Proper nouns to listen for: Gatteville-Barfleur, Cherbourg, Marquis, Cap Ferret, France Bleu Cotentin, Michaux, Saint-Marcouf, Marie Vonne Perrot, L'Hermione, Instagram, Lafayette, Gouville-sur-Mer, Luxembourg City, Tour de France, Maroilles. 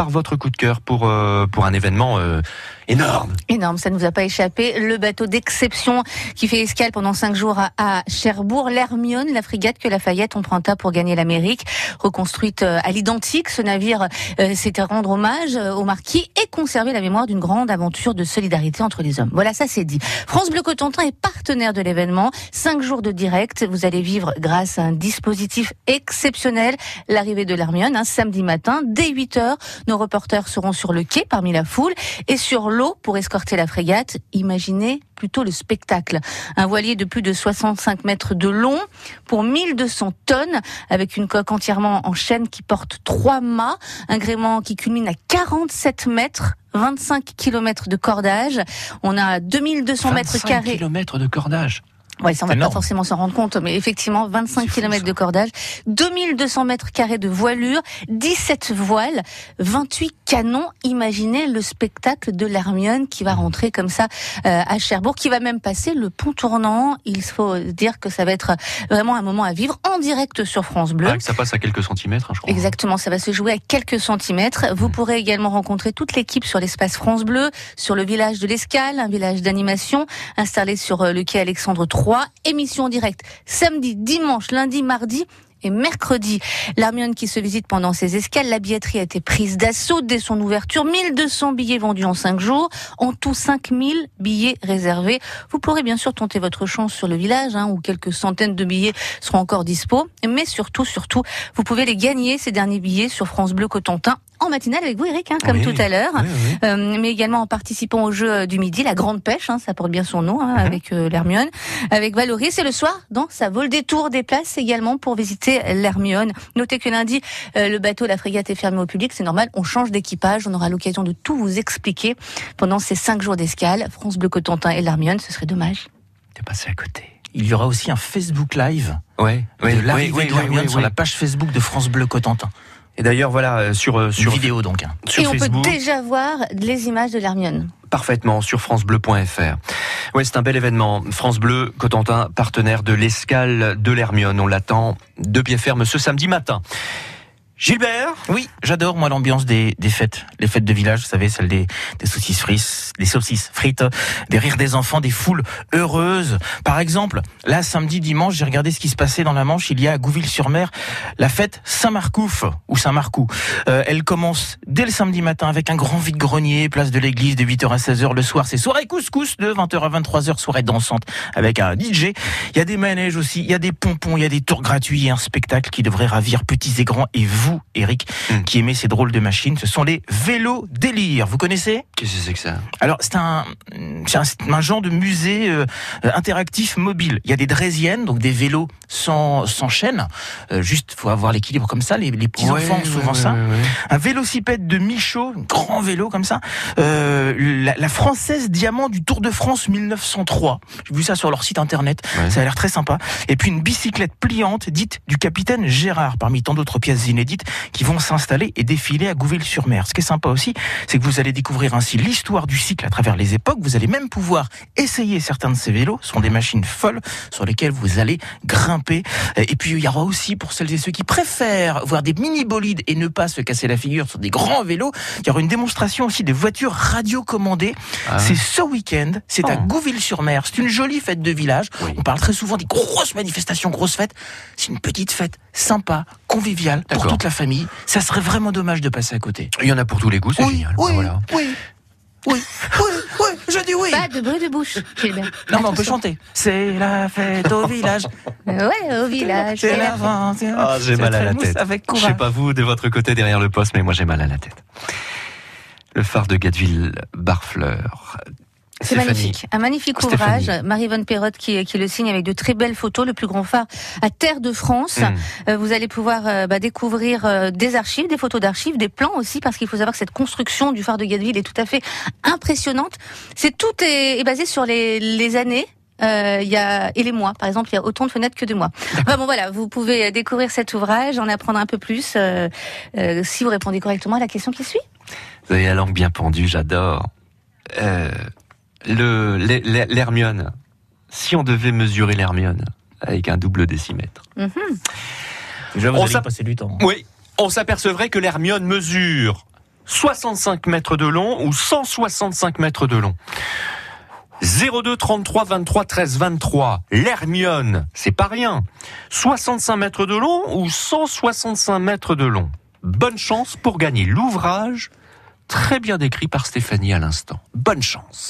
par votre coup de cœur pour un événement énorme. Énorme, ça ne vous a pas échappé. Le bateau d'exception qui fait escale pendant 5 jours à Cherbourg. L'Hermione, la frégate que Lafayette emprunta pour gagner l'Amérique. Reconstruite à l'identique, ce navire s'est à rendre hommage au Marquis et conserver la mémoire d'une grande aventure de solidarité entre les hommes. Voilà, ça c'est dit. France Bleu Cotentin est partenaire de l'événement. 5 jours de direct, vous allez vivre grâce à un dispositif exceptionnel. L'arrivée de l'Hermione, samedi matin, dès 8h. Nos reporters seront sur le quai parmi la foule et sur l'eau pour escorter la frégate. Imaginez plutôt le spectacle. Un voilier de plus de 65 mètres de long pour 1200 tonnes avec une coque entièrement en chêne qui porte 3 mâts, un gréement qui culmine à 47 mètres, 25 km de cordage. On a 2200 mètres carrés. 25 km de cordage. Ouais, ça on va pas forcément s'en rendre compte, mais effectivement, 25 km de cordage, 2200 mètres carrés de voilure, 17 voiles, 28 canons. Imaginez le spectacle de l'Hermione qui va rentrer comme ça à Cherbourg, qui va même passer le pont tournant. Il faut dire que ça va être vraiment un moment à vivre en direct sur France Bleu. Ah, que ça passe à quelques centimètres, je crois. Exactement, ça va se jouer à quelques centimètres. Vous pourrez également rencontrer toute l'équipe sur l'espace France Bleu, sur le village de l'Escale, un village d'animation installé sur le quai Alexandre III. Émission en direct samedi, dimanche, lundi, mardi et mercredi. L'Hermione qui se visite pendant ses escales. La billetterie a été prise d'assaut dès son ouverture. 1200 billets vendus en 5 jours. En tout, 5000 billets réservés. Vous pourrez bien sûr tenter votre chance sur le village, où quelques centaines de billets seront encore dispo. Mais surtout, vous pouvez les gagner, ces derniers billets, sur France Bleu Cotentin. En matinale avec vous, Eric, comme tout à l'heure, mais également en participant au jeu du midi, la grande pêche, ça porte bien son nom, avec l'Hermione, avec Valérie. C'est le soir, dans ça vaut le détour des places également pour visiter l'Hermione. Notez que lundi, le bateau, la frégate est fermé au public, c'est normal, on change d'équipage, on aura l'occasion de tout vous expliquer pendant ces 5 jours d'escale. France Bleu Cotentin et l'Hermione, ce serait dommage de passer à côté. Il y aura aussi un Facebook Live de l'arrivée de l'Hermione sur la page Facebook de France Bleu Cotentin. Et d'ailleurs, voilà, sur vidéo donc. Sur Facebook. On peut déjà voir les images de l'Hermione. Parfaitement, sur francebleu.fr. Ouais, c'est un bel événement. France Bleu Cotentin, partenaire de l'escale de l'Hermione. On l'attend de pied ferme ce samedi matin. Gilbert ? Oui, j'adore, moi, l'ambiance des fêtes. Les fêtes de village, vous savez, celles des saucisses frites, des rires des enfants, des foules heureuses. Par exemple, là, samedi, dimanche, j'ai regardé ce qui se passait dans la Manche. Il y a à Gouville-sur-Mer la fête Saint-Marcouf, ou Saint-Marcoux. Elle commence dès le samedi matin avec un grand vide-grenier, place de l'église de 8h à 16h. Le soir, c'est soirée couscous de 20h à 23h, soirée dansante avec un DJ. Il y a des manèges aussi, il y a des pompons, il y a des tours gratuits et un spectacle qui devrait ravir petits et grands et vous. Eric, qui aimait ces drôles de machines, ce sont les vélos délire. Vous connaissez ? Qu'est-ce que c'est que ça ? Alors, c'est un genre de musée interactif mobile. Il y a des draisiennes, donc des vélos sans chaîne. Juste, faut avoir l'équilibre comme ça. Les petits enfants ont souvent ça. Un vélocipède de Michaux, un grand vélo comme ça. La française diamant du Tour de France 1903. J'ai vu ça sur leur site internet. Ouais. Ça a l'air très sympa. Et puis une bicyclette pliante, dite du capitaine Gérard, parmi tant d'autres pièces inédites qui vont s'installer et défiler à Gouville-sur-Mer. Ce qui est sympa aussi, c'est que vous allez découvrir ainsi l'histoire du cycle à travers les époques. Vous allez même pouvoir essayer certains de ces vélos. Ce sont des machines folles sur lesquelles vous allez grimper. Et puis, il y aura aussi, pour celles et ceux qui préfèrent voir des mini-bolides et ne pas se casser la figure sur des grands vélos, il y aura une démonstration aussi des voitures radiocommandées. Ah. C'est ce week-end. C'est à Gouville-sur-Mer. C'est une jolie fête de village. Oui. On parle très souvent des grosses manifestations, grosses fêtes. C'est une petite fête sympa, conviviale, pour toute la famille. Ça serait vraiment dommage de passer à côté. Il y en a pour tous les goûts, c'est génial. Oui, je dis oui. Pas de bruit de bouche, Gilbert. Non, mais on peut chanter. C'est la fête au village. Au village. C'est la fête. Ah, j'ai mal à la tête. Je sais pas vous, de votre côté, derrière le poste, mais moi, j'ai mal à la tête. Le phare de Gatteville-Barfleur. C'est magnifique, un magnifique ouvrage. Marie Vonne Perrot qui le signe avec de très belles photos. Le plus grand phare à terre de France. Vous allez pouvoir découvrir des archives, des photos d'archives, des plans aussi, parce qu'il faut savoir que cette construction du phare de Gatteville est tout à fait impressionnante. Tout est basé sur les années. Et les mois, par exemple, il y a autant de fenêtres que de mois. Enfin, vous pouvez découvrir cet ouvrage, en apprendre un peu plus si vous répondez correctement à la question qui suit. Vous avez la langue bien pendue, j'adore. L'Hermione, si on devait mesurer l'Hermione avec un double décimètre, déjà, vous allez passer du temps. Oui, on s'apercevrait que l'Hermione mesure 65 mètres de long ou 165 mètres de long. 02 33 23 13 23, l'Hermione, c'est pas rien. 65 mètres de long ou 165 mètres de long. Bonne chance pour gagner l'ouvrage, très bien décrit par Stéphanie à l'instant. Bonne chance.